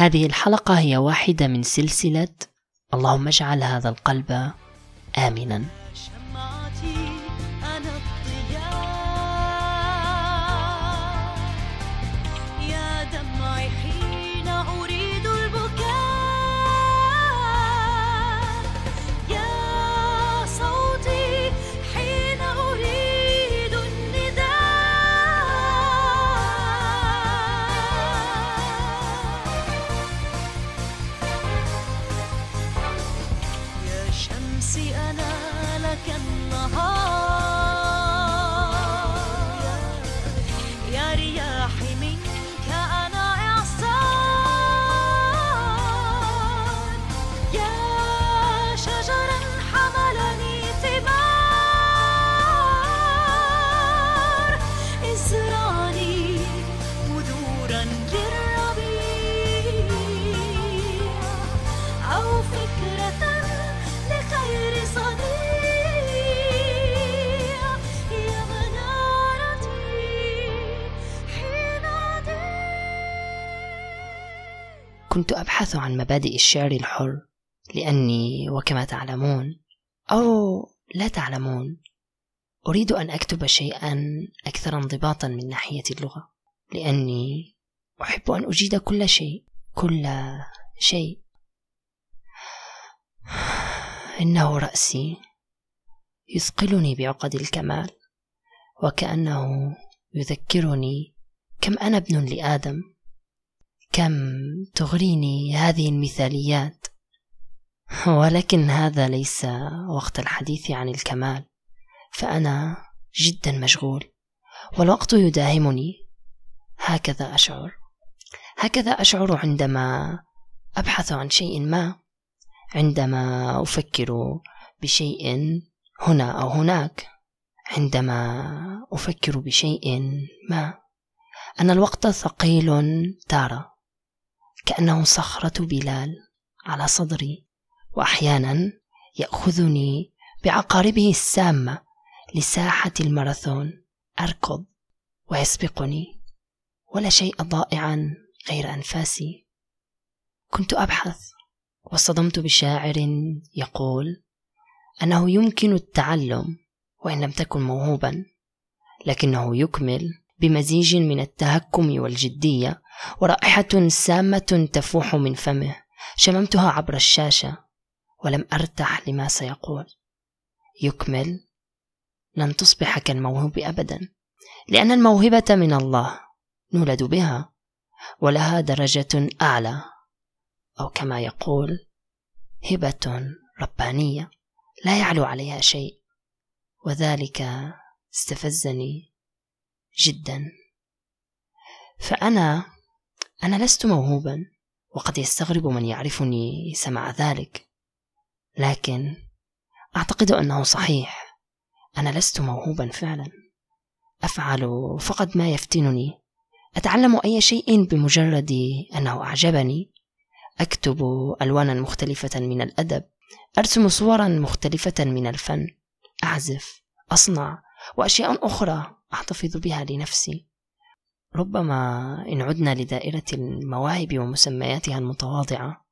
هذه الحلقة هي واحدة من سلسلة اللهم اجعل هذا القلب آمنا. كنت أبحث عن مبادئ الشعر الحر لأني وكما تعلمون أو لا تعلمون أريد أن أكتب شيئا أكثر انضباطا من ناحية اللغة، لأني أحب أن أجيد كل شيء. إنه رأسي يثقلني بعقد الكمال، وكأنه يذكرني كم أنا ابن لآدم، كم تغريني هذه المثاليات. ولكن هذا ليس وقت الحديث عن الكمال، فأنا جدا مشغول والوقت يداهمني. هكذا أشعر عندما أبحث عن شيء ما، عندما أفكر بشيء هنا أو هناك، عندما أفكر بشيء ما. أن الوقت ثقيل تارة، كأنه صخرة بلال على صدري، وأحيانا يأخذني بعقاربه السامة لساحة الماراثون أركض ويسبقني، ولا شيء ضائعا غير أنفاسي. كنت أبحث واصطدمت بشاعر يقول أنه يمكن التعلم وإن لم تكن موهوبا، لكنه يكمل بمزيج من التهكم والجدية، ورائحة سامة تفوح من فمه شممتها عبر الشاشة ولم أرتاح لما سيقول. يكمل: لن تصبح كالموهوب أبدا، لأن الموهبة من الله، نولد بها ولها درجة أعلى، أو كما يقول هبة ربانية لا يعلو عليها شيء. وذلك استفزني جدا، فأنا لست موهوبا، وقد يستغرب من يعرفني سمع ذلك، لكن أعتقد أنه صحيح. أنا لست موهوبا فعلا، أفعل فقط ما يفتنني، أتعلم أي شيء بمجرد أنه أعجبني، أكتب ألوانا مختلفة من الأدب، أرسم صورا مختلفة من الفن، أعزف، أصنع، وأشياء أخرى أحتفظ بها لنفسي. ربما إن عدنا لدائرة المواهب ومسمياتها المتواضعة،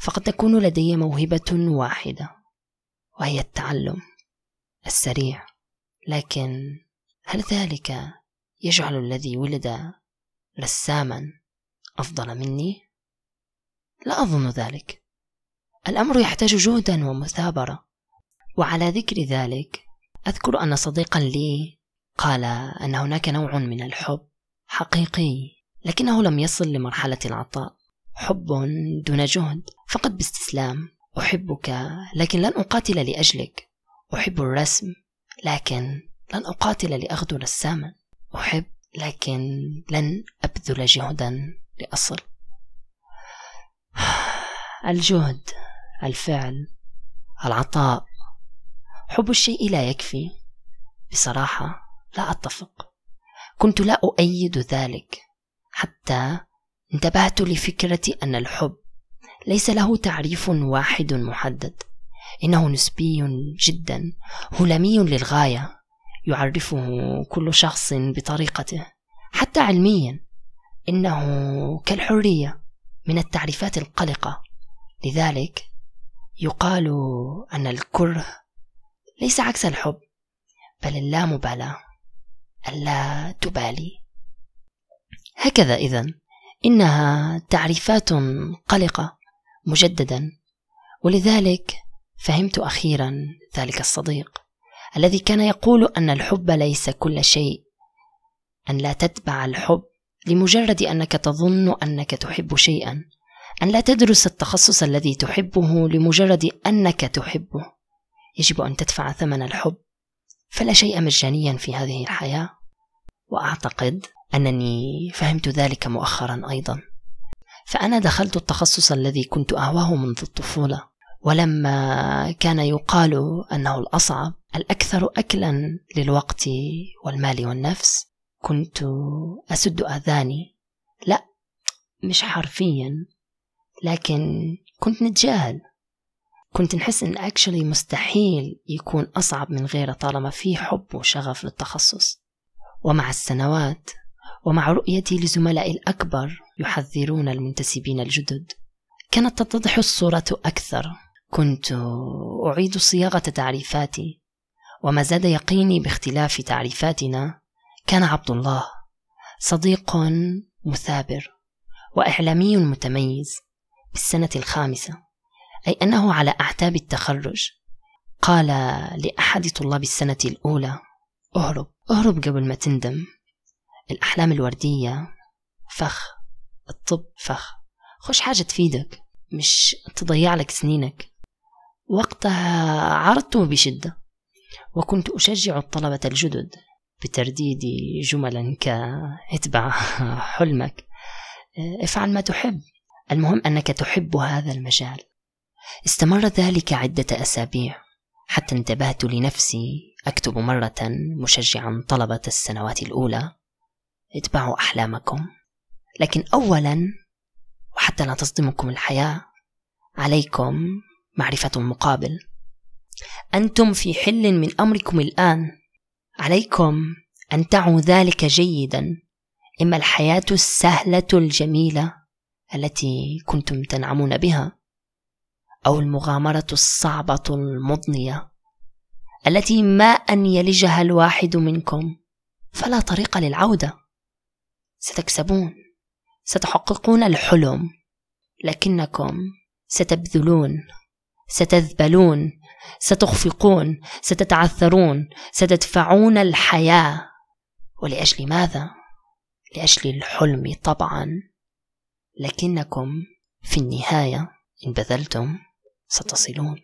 فقد تكون لدي موهبة واحدة، وهي التعلم السريع، لكن هل ذلك يجعل الذي ولد رساما أفضل مني؟ لا أظن ذلك. الأمر يحتاج جهدا ومثابرة. وعلى ذكر ذلك، أذكر أن صديقا لي قال أن هناك نوع من الحب حقيقي، لكنه لم يصل لمرحلة العطاء، حب دون جهد، فقط باستسلام. أحبك لكن لن أقاتل لأجلك، أحب الرسم لكن لن أقاتل لأغدو رساما، أحب لكن لن أبذل جهدا لأصل. الجهد، الفعل، العطاء، حب الشيء لا يكفي. بصراحة لا أتفق، كنت لا أؤيد ذلك، حتى انتبهت لفكرة أن الحب ليس له تعريف واحد محدد، إنه نسبي جدا، هلمي للغاية، يعرفه كل شخص بطريقته، حتى علميا، إنه كالحرية، من التعريفات القلقة. لذلك يقال أن الكره ليس عكس الحب، بل اللامبالاة، ألا تبالي. هكذا إذن إنها تعريفات قلقة مجددا. ولذلك فهمت أخيرا ذلك الصديق الذي كان يقول أن الحب ليس كل شيء، أن لا تتبع الحب لمجرد أنك تظن أنك تحب شيئا، أن لا تدرس التخصص الذي تحبه لمجرد أنك تحبه. يجب أن تدفع ثمن الحب، فلا شيء مجانيا في هذه الحياة. وأعتقد أنني فهمت ذلك مؤخرا أيضا، فأنا دخلت التخصص الذي كنت أهواه منذ الطفولة، ولما كان يقال أنه الأصعب الأكثر أكلا للوقت والمال والنفس، كنت أسد أذاني، لا مش حرفيا، لكن كنت نتجاهل. كنت نحس إن actually مستحيل يكون أصعب من غيره طالما في حب وشغف للتخصص. ومع السنوات ومع رؤيتي لزملائي الأكبر يحذرون المنتسبين الجدد، كانت تتضح الصورة أكثر. كنت أعيد صياغة تعريفاتي، وما زاد يقيني باختلاف تعريفاتنا كان عبد الله صديق مثابر وإعلامي متميز بالسنة 5، أي أنه على أعتاب التخرج. قال لأحد طلاب السنة الأولى: اهرب اهرب قبل ما تندم، الأحلام الوردية فخ، الطب فخ، خش حاجة تفيدك مش تضيع لك سنينك. وقتها عرضته بشدة، وكنت أشجع الطلبة الجدد بترديدي جملا كاتبع حلمك، افعل ما تحب، المهم أنك تحب هذا المجال. استمر ذلك عدة أسابيع حتى انتبهت لنفسي أكتب مرة مشجعا طلبة السنوات الأولى: اتبعوا أحلامكم، لكن أولا وحتى لا تصدمكم الحياة عليكم معرفة المقابل. أنتم في حل من أمركم الآن، عليكم أن تعوا ذلك جيدا، إما الحياة السهلة الجميلة التي كنتم تنعمون بها، أو المغامرة الصعبة المضنية التي ما أن يلجها الواحد منكم فلا طريق للعودة. ستكسبون، ستحققون الحلم، لكنكم ستبذلون، ستذبلون، ستخفقون، ستتعثرون، ستدفعون الحياة. ولأجل ماذا؟ لأجل الحلم طبعا، لكنكم في النهاية إن بذلتم ستصلون.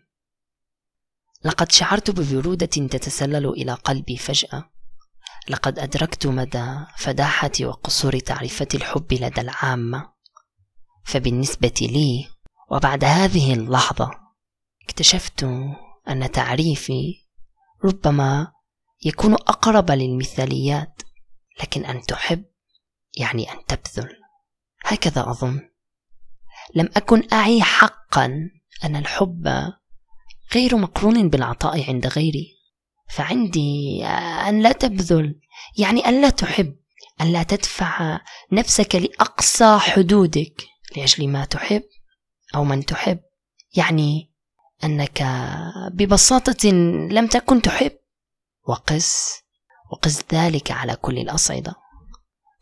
لقد شعرت ببرودة تتسلل إلى قلبي فجأة. لقد أدركت مدى فداحة وقصور تعريفات الحب لدى العامة. فبالنسبة لي وبعد هذه اللحظة اكتشفت أن تعريفي ربما يكون أقرب للمثاليات، لكن أن تحب يعني أن تبذل، هكذا أظن. لم أكن أعي حقا أن الحب غير مقرون بالعطاء عند غيري، فعندي أن لا تبذل يعني أن لا تحب، أن لا تدفع نفسك لأقصى حدودك لأجل ما تحب أو من تحب، يعني أنك ببساطة لم تكن تحب. وقس ذلك على كل الأصعدة: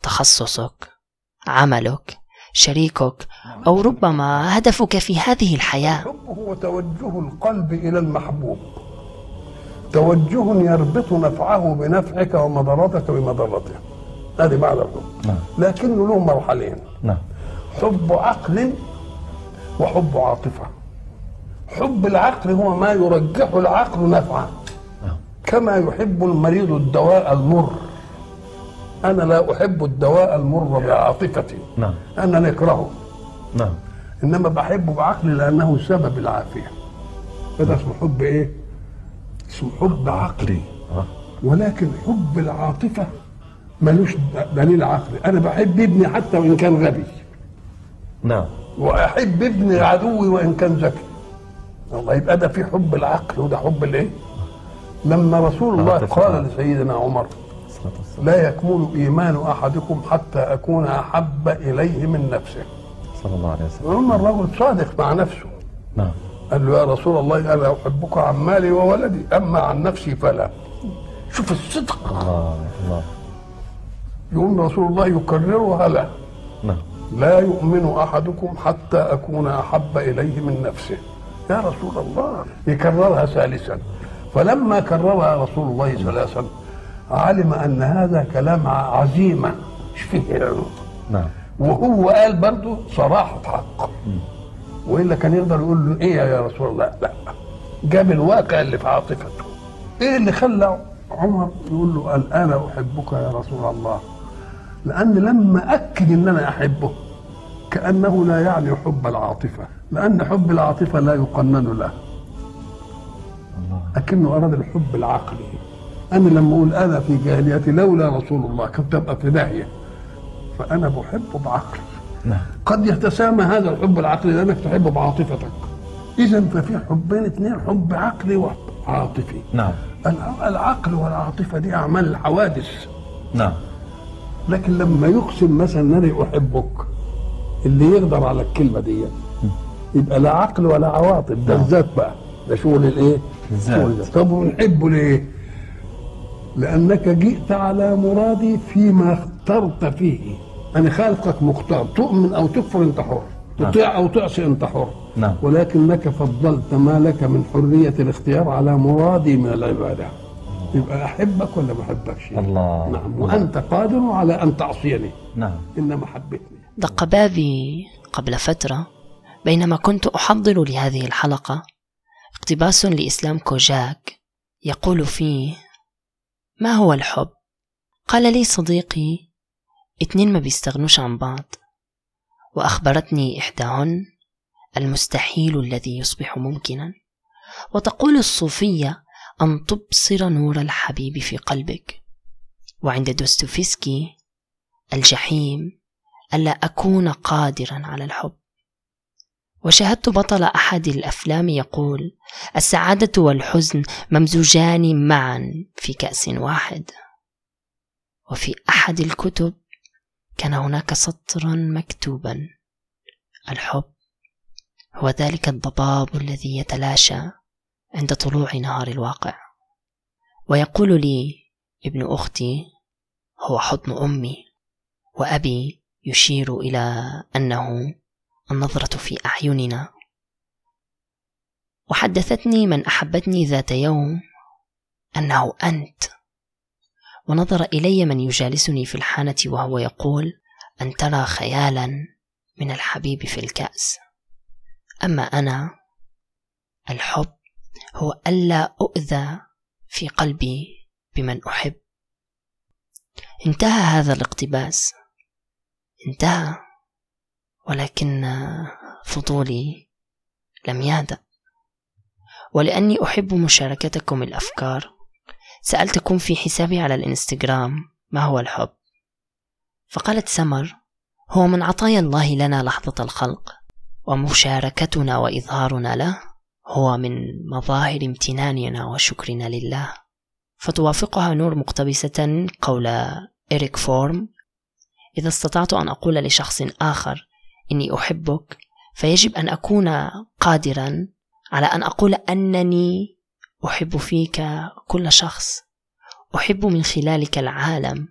تخصصك، عملك، شريكك، أو ربما هدفك في هذه الحياة. الحب هو توجه القلب إلى المحبوب، توجه يربط نفعه بنفعك ومضرتك بمضرته، هذه معنى الحب. لكنه له مرحلين: حب عقل وحب عاطفة. حب العقل هو ما يرجح العقل نفعه، كما يحب المريض الدواء المر. أنا لا أحب الدواء المر بعاطفتي، أنا نكرهه، إنما بحبه بعقلي لأنه سبب العافية. هذا اسمه حب إيه؟ اسمه حب عقلي. ولكن حب العاطفة ملوش دليل عقلي. أنا بحب ابني حتى وإن كان غبي، وأحب ابني عدوي وإن كان ذكي. الله، يبقى ده في حب العقل وده حب الإيه؟ لما رسول الله قال لسيدنا عمر: لا يكمل إيمان أحدكم حتى أكون أحب إليه من نفسه. صلى الله عليه وسلم. هم الرجل صادق مع نفسه. نعم. قال له يا رسول الله انا احبك عن مالي وولدي اما عن نفسي فلا. شوف الصدق. الله. يقول رسول الله يكررها له. نعم. لا يؤمن احدكم حتى اكون احب اليه من نفسه. يا رسول الله، يكررها ثالثا. فلما كررها رسول الله ثلاثا علم ان هذا كلام عزيمه مش فيه. نعم. وهو قال برضه صراحه حق، والا كان يقدر يقول له ايه يا رسول الله؟ لا، جاب الواقع اللي في عاطفته. ايه اللي خلى عمر يقول له الان احبك يا رسول الله؟ لان لما اكد ان انا احبه كانه لا يعني حب العاطفه، لان حب العاطفه لا يقنن له، لكنه اراد الحب العقلي. انا لما اقول انا في جاهليتي لولا رسول الله كنت ابقى في داهيه، فانا بحبه بعقلي. قد يتسامى هذا الحب العقلي لانك تحبه بعاطفتك. اذا ففي حبين اثنين، حب عقلي وحب عاطفي. نعم. العقل والعاطفه دي اعمال الحوادث. نعم. لكن لما يقسم مثلا انني احبك، اللي يقدر على الكلمه دي يبقى لا عقل ولا عواطف، ده الذات بقى، ده شغل الايه؟ الذات. طب ونحبه ليه؟ لانك جئت على مرادي فيما اخترت فيه. انا خالقك مختار، تؤمن او تكفر انت حر، تطيع او تعصي انت حر، ولكنك فضلت ما لك من حريه الاختيار على مرادي من العباده. يبقى احبك ولا ما احبكش؟ الله. نعم. وانت قادر على ان تعصيني. نعم. انما حبتني. دق بابي قبل فتره بينما كنت احضر لهذه الحلقه اقتباس لاسلام كوجاك يقول فيه: ما هو الحب؟ قال لي صديقي: اتنين ما بيستغنوش عن بعض، وأخبرتني إحداهن المستحيل الذي يصبح ممكنا، وتقول الصوفية أن تبصر نور الحبيب في قلبك، وعند دوستويفسكي الجحيم ألا أكون قادرا على الحب. وشاهدت بطل أحد الأفلام يقول: السعادة والحزن ممزوجان معا في كأس واحد. وفي أحد الكتب كان هناك سطرا مكتوبا: الحب هو ذلك الضباب الذي يتلاشى عند طلوع نهار الواقع. ويقول لي ابن أختي: هو حضن أمي. وأبي يشير إلى أنه النظرة في أعيننا. وحدثتني من أحبتني ذات يوم أنه أنت، ونظر إلي من يجالسني في الحانة وهو يقول: أن ترى خيالا من الحبيب في الكأس. أما أنا، الحب هو ألا أؤذى في قلبي بمن أحب. انتهى هذا الاقتباس، انتهى، ولكن فضولي لم يهدأ. ولأني أحب مشاركتكم الأفكار، سألتكم في حسابي على الإنستغرام: ما هو الحب؟ فقالت سمر: هو من عطايا الله لنا لحظة الخلق، ومشاركتنا وإظهارنا له هو من مظاهر امتناننا وشكرنا لله. فتوافقها نور مقتبسة قول إريك فورم: إذا استطعت أن أقول لشخص آخر إني أحبك، فيجب أن أكون قادرا على أن أقول أنني أحب فيك كل شخص، أحب من خلالك العالم،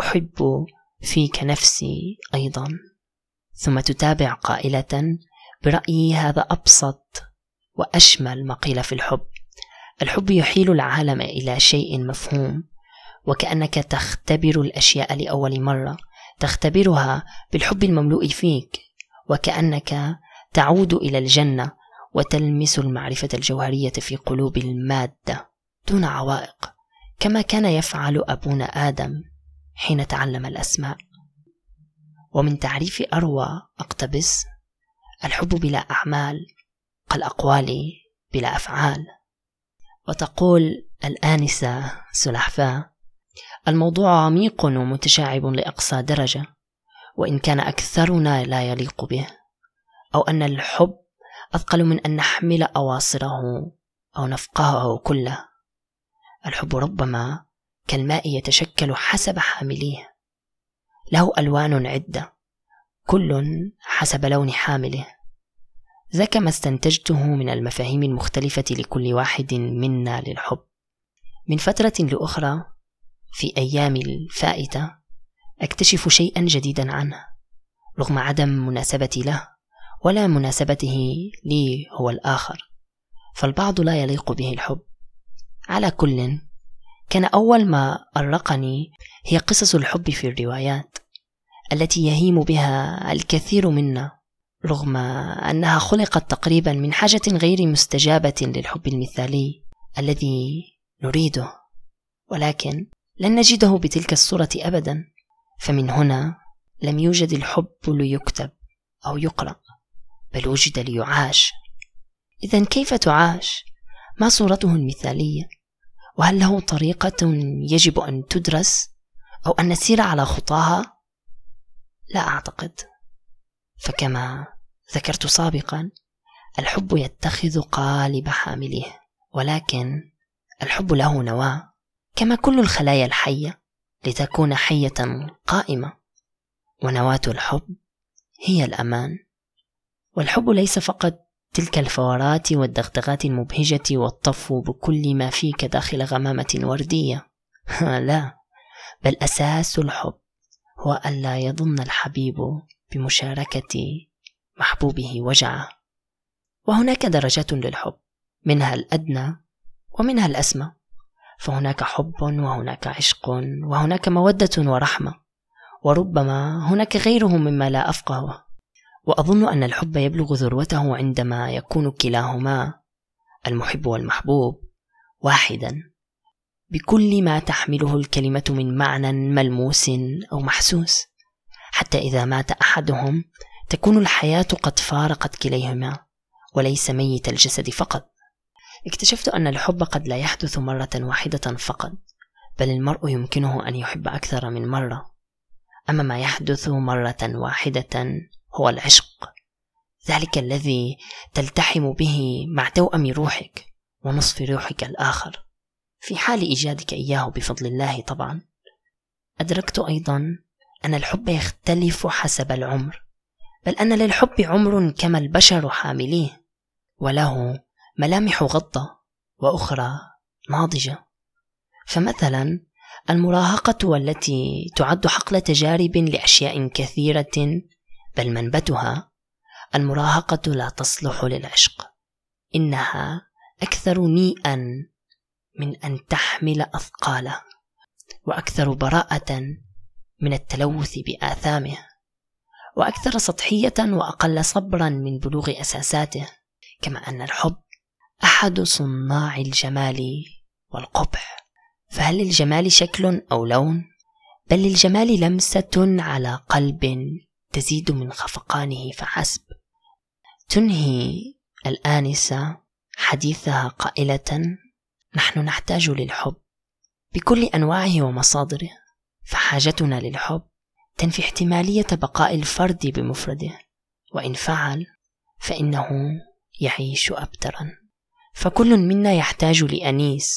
أحب فيك نفسي أيضا. ثم تتابع قائلة: برأيي هذا أبسط وأشمل ما قيل في الحب. الحب يحيل العالم إلى شيء مفهوم، وكأنك تختبر الأشياء لأول مرة، تختبرها بالحب المملوء فيك، وكأنك تعود إلى الجنة وتلمس المعرفة الجوهرية في قلوب المادة دون عوائق، كما كان يفعل أبونا آدم حين تعلم الأسماء. ومن تعريف أروى أقتبس: الحب بلا أعمال كالأقوال بلا أفعال. وتقول الآنسة سلحفاة: الموضوع عميق ومتشعب لأقصى درجة، وإن كان أكثرنا لا يليق به، أو أن الحب أثقل من أن نحمل أواصره أو نفقهه كله. الحب ربما كالماء يتشكل حسب حامليه، له ألوان عدة، كل حسب لون حامله، ذاك ما استنتجته من المفاهيم المختلفة لكل واحد منا للحب. من فترة لأخرى في أيامي الفائتة أكتشف شيئا جديدا عنه رغم عدم مناسبتي له ولا مناسبته لي هو الآخر، فالبعض لا يليق به الحب. على كل، كان أول ما أرقني هي قصص الحب في الروايات التي يهيم بها الكثير منا رغم أنها خلقت تقريبا من حاجة غير مستجابة للحب المثالي الذي نريده، ولكن لن نجده بتلك الصورة أبدا. فمن هنا لم يوجد الحب ليكتب أو يقرأ، بل وجد ليعاش. إذن كيف تعاش؟ ما صورته المثالية؟ وهل له طريقة يجب أن تدرس أو أن نسير على خطاها؟ لا أعتقد. فكما ذكرت سابقا، الحب يتخذ قالب حامله، ولكن الحب له نواة كما كل الخلايا الحية لتكون حية قائمة، ونواة الحب هي الأمان. والحب ليس فقط تلك الفورات والدغدغات المبهجة والطف بكل ما فيك داخل غمامة وردية، لا، بل أساس الحب هو ألا يظن الحبيب بمشاركة محبوبه وجعه. وهناك درجات للحب، منها الأدنى ومنها الأسمى، فهناك حب وهناك عشق وهناك مودة ورحمة، وربما هناك غيره مما لا أفقهه. وأظن أن الحب يبلغ ذروته عندما يكون كلاهما، المحب والمحبوب، واحدا بكل ما تحمله الكلمة من معنى ملموس أو محسوس، حتى إذا مات أحدهم تكون الحياة قد فارقت كليهما، وليس ميت الجسد فقط. اكتشفت أن الحب قد لا يحدث مرة واحدة فقط، بل المرء يمكنه أن يحب أكثر من مرة. أما ما يحدث مرة واحدة هو العشق، ذلك الذي تلتحم به مع توأم روحك ونصف روحك الآخر في حال إيجادك إياه بفضل الله طبعا. أدركت أيضا أن الحب يختلف حسب العمر، بل أن للحب عمر كما البشر حامليه، وله ملامح غضة وأخرى ناضجة. فمثلا المراهقة والتي تعد حقل تجارب لأشياء كثيرة بل منبتها، المراهقة لا تصلح للعشق، إنها أكثر نيئا من أن تحمل أثقاله، وأكثر براءة من التلوث بآثامه، وأكثر سطحية وأقل صبرا من بلوغ أساساته. كما أن الحب أحد صناع الجمال والقبح، فهل للجمال شكل أو لون؟ بل للجمال لمسة على قلب تزيد من خفقانه فحسب، تنهي الآنسة حديثها قائلة: نحن نحتاج للحب بكل أنواعه ومصادره، فحاجتنا للحب تنفي احتمالية بقاء الفرد بمفرده، وإن فعل فإنه يعيش أبترا، فكل منا يحتاج لأنيس،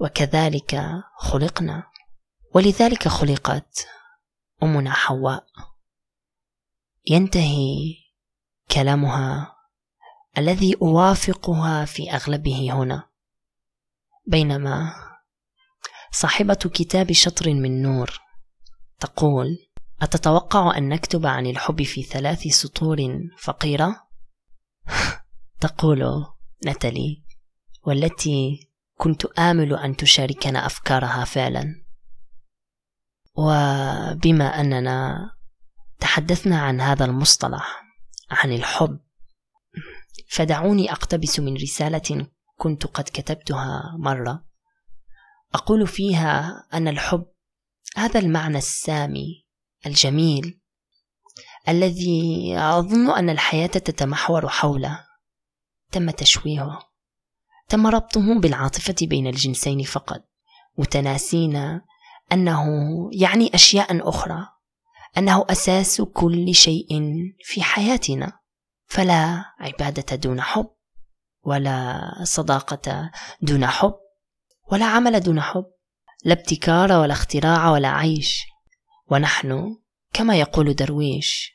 وكذلك خلقنا، ولذلك خلقت أمنا حواء. ينتهي كلامها الذي أوافقها في أغلبه هنا، بينما صاحبة كتاب شطر من نور تقول: أتتوقع أن نكتب عن الحب في 3 سطور فقيرة؟ تقول نتالي، والتي كنت آمل أن تشاركنا أفكارها فعلا. وبما أننا تحدثنا عن هذا المصطلح، عن الحب، فدعوني أقتبس من رسالة كنت قد كتبتها مرة، أقول فيها أن الحب هذا المعنى السامي الجميل الذي أظن أن الحياة تتمحور حوله، تم تشويهه، تم ربطه بالعاطفة بين الجنسين فقط، متناسين أنه يعني أشياء أخرى، أنه أساس كل شيء في حياتنا. فلا عبادة دون حب، ولا صداقة دون حب، ولا عمل دون حب، لا ابتكار ولا اختراع ولا عيش. ونحن كما يقول درويش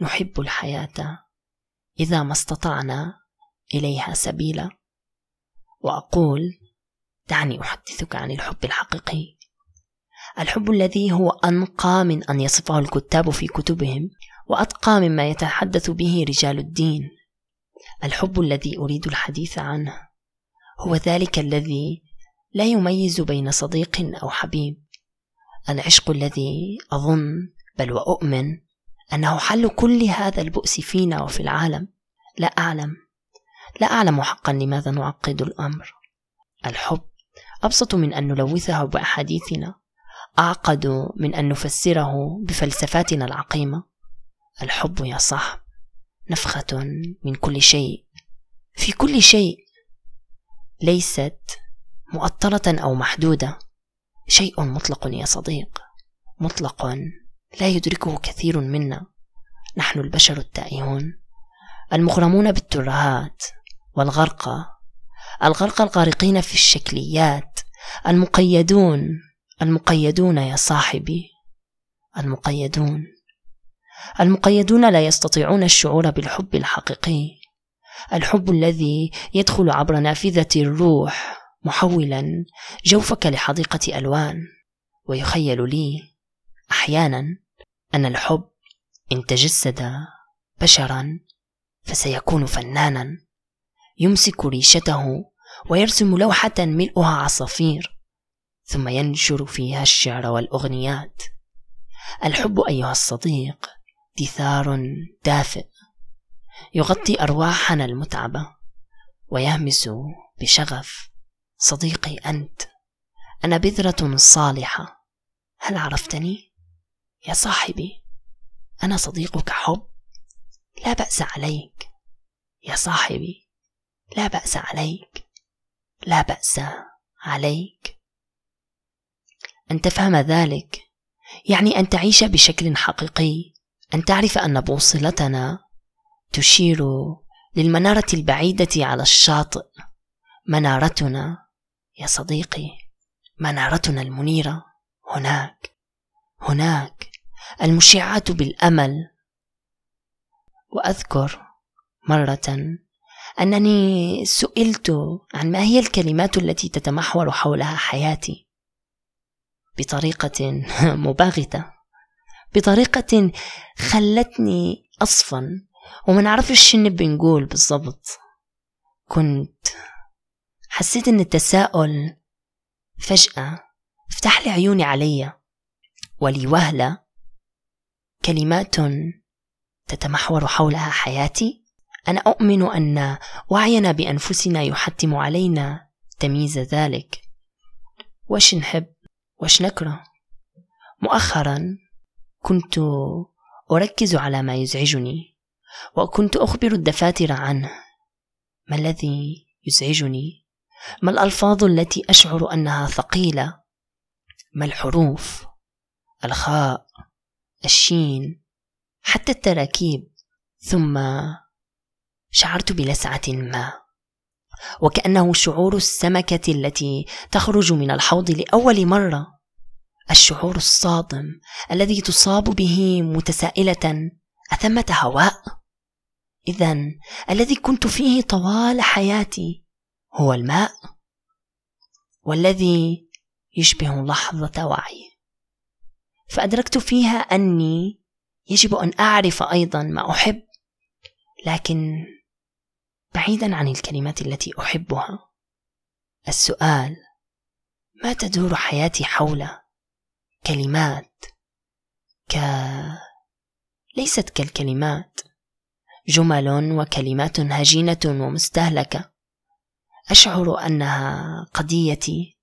نحب الحياة إذا ما استطعنا إليها سبيلا. وأقول دعني أحدثك عن الحب الحقيقي، الحب الذي هو أنقى من أن يصفه الكتاب في كتبهم وأتقى مما يتحدث به رجال الدين. الحب الذي أريد الحديث عنه هو ذلك الذي لا يميز بين صديق أو حبيب، العشق الذي أظن بل وأؤمن أنه حل كل هذا البؤس فينا وفي العالم. لا أعلم حقا لماذا نعقد الأمر. الحب أبسط من أن نلوثه بأحاديثنا، أعقد من أن نفسره بفلسفاتنا العقيمة. الحب يا صاحب نفخة من كل شيء في كل شيء، ليست مؤطرة أو محدودة، شيء مطلق يا صديق، مطلق لا يدركه كثير منا. نحن البشر التائهون المغرمون بالترهات والغرقى الغارقين في الشكليات، المقيدون يا صاحبي، المقيدون لا يستطيعون الشعور بالحب الحقيقي، الحب الذي يدخل عبر نافذة الروح محولا جوفك لحديقة ألوان. ويخيل لي أحيانا أن الحب إن تجسد بشرا فسيكون فنانا يمسك ريشته ويرسم لوحة ملؤها عصافير ثم ينشر فيها الشعر والأغنيات. الحب أيها الصديق دثار دافئ يغطي أرواحنا المتعبة ويهمس بشغف. صديقي أنت، أنا بذرة صالحة، هل عرفتني؟ يا صاحبي أنا صديقك حب، لا بأس عليك يا صاحبي، لا بأس عليك أن تفهم ذلك، يعني أن تعيش بشكل حقيقي، أن تعرف أن بوصلتنا تشير للمنارة البعيدة على الشاطئ، منارتنا يا صديقي، منارتنا المنيرة هناك المشعة بالأمل. وأذكر مرة أنني سئلت عن ما هي الكلمات التي تتمحور حولها حياتي بطريقة مباغتة، بطريقة خلتني أصفا وما نعرفش بنقول بالضبط. كنت حسيت أن التساؤل فجأة افتح لي عيوني علي، ولي وهلة كلمات تتمحور حولها حياتي. أنا أؤمن أن وعينا بأنفسنا يحتم علينا تمييز ذلك، وش نحب وش نكره. مؤخرا كنت أركز على ما يزعجني وكنت أخبر الدفاتر عنه، ما الذي يزعجني، ما الألفاظ التي أشعر أنها ثقيلة، ما الحروف، الخاء، الشين، حتى التراكيب. ثم شعرت بلسعة ما، وكأنه شعور السمكة التي تخرج من الحوض لأول مرة، الشعور الصادم الذي تصاب به متسائلة أثمة هواء؟ إذن الذي كنت فيه طوال حياتي هو الماء، والذي يشبه لحظة وعي. فأدركت فيها أني يجب أن أعرف أيضا ما أحب، لكن بعيدا عن الكلمات التي أحبها. السؤال ما تدور حياتي حوله؟ كلمات ليست كالكلمات، جمل وكلمات هجينة ومستهلكة، أشعر أنها قضيتي،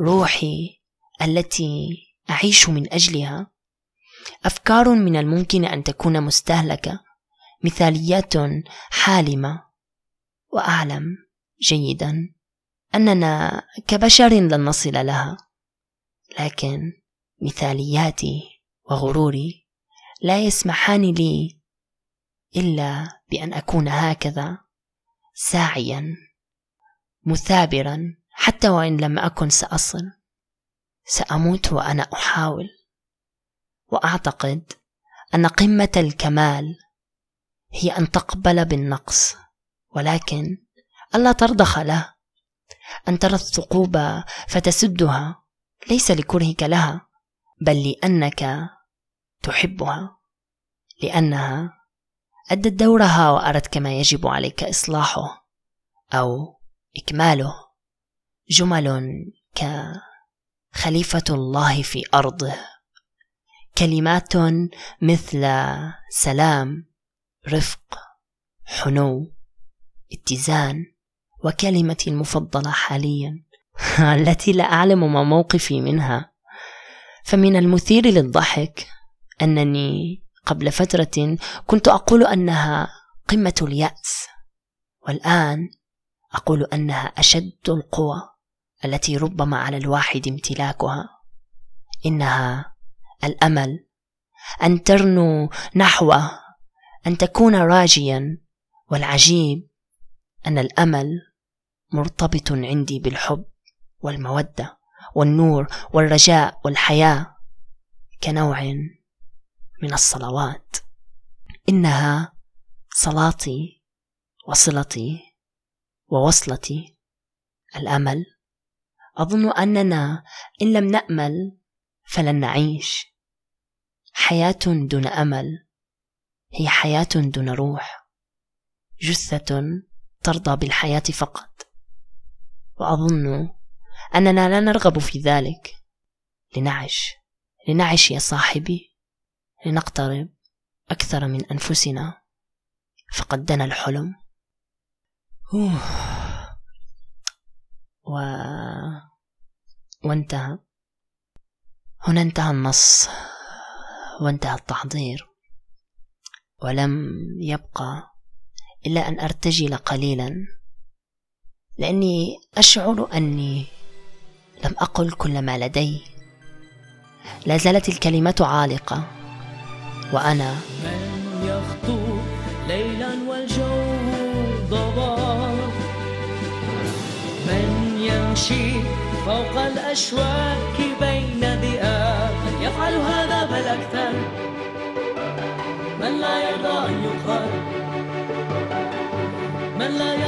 روحي التي أعيش من أجلها. أفكار من الممكن أن تكون مستهلكة، مثاليات حالمة، وأعلم جيدا أننا كبشر لن نصل لها، لكن مثالياتي وغروري لا يسمحان لي إلا بأن أكون هكذا ساعيا مثابرا، حتى وإن لم أكن سأصل. سأموت وأنا أحاول، وأعتقد أن قمة الكمال هي أن تقبل بالنقص، ولكن ألا ترضخ له، أن ترى الثقوبة فتسدها، ليس لكرهك لها بل لأنك تحبها، لأنها أدت دورها وأردت كما يجب عليك إصلاحه أو إكماله. جمل كخليفة الله في أرضه، كلمات مثل سلام، رفق، حنو، اتزان، وكلمتي المفضلة حاليا التي لا أعلم ما موقفي منها. فمن المثير للضحك أنني قبل فترة كنت أقول أنها قمة اليأس، والآن أقول أنها أشد القوى التي ربما على الواحد امتلاكها. إنها الأمل، أن ترنو نحوه، أن تكون راجيا. والعجيب أن الأمل مرتبط عندي بالحب والمودة والنور والرجاء والحياة كنوع من الصلوات. إنها صلاتي وصلتي ووصلتي. الأمل، أظن أننا إن لم نأمل فلن نعيش. حياة دون أمل هي حياة دون روح، جثة ترضى بالحياة فقط، وأظن أننا لا نرغب في ذلك. لنعش، لنعش يا صاحبي، لنقترب أكثر من أنفسنا، فقد دنا الحلم. وانتهى. هنا انتهى النص وانتهى التحضير، ولم يبقى إلا أن أرتجل قليلا، لأني أشعر أني لم أقل كل ما لدي. لا زالت الكلمة عالقة وأنا من يخطو ليلا والجو ضباب، من يمشي فوق الأشواك بين ذئاب، من يفعل هذا بل أكثر، من لا يرضى أن يقهر، من لا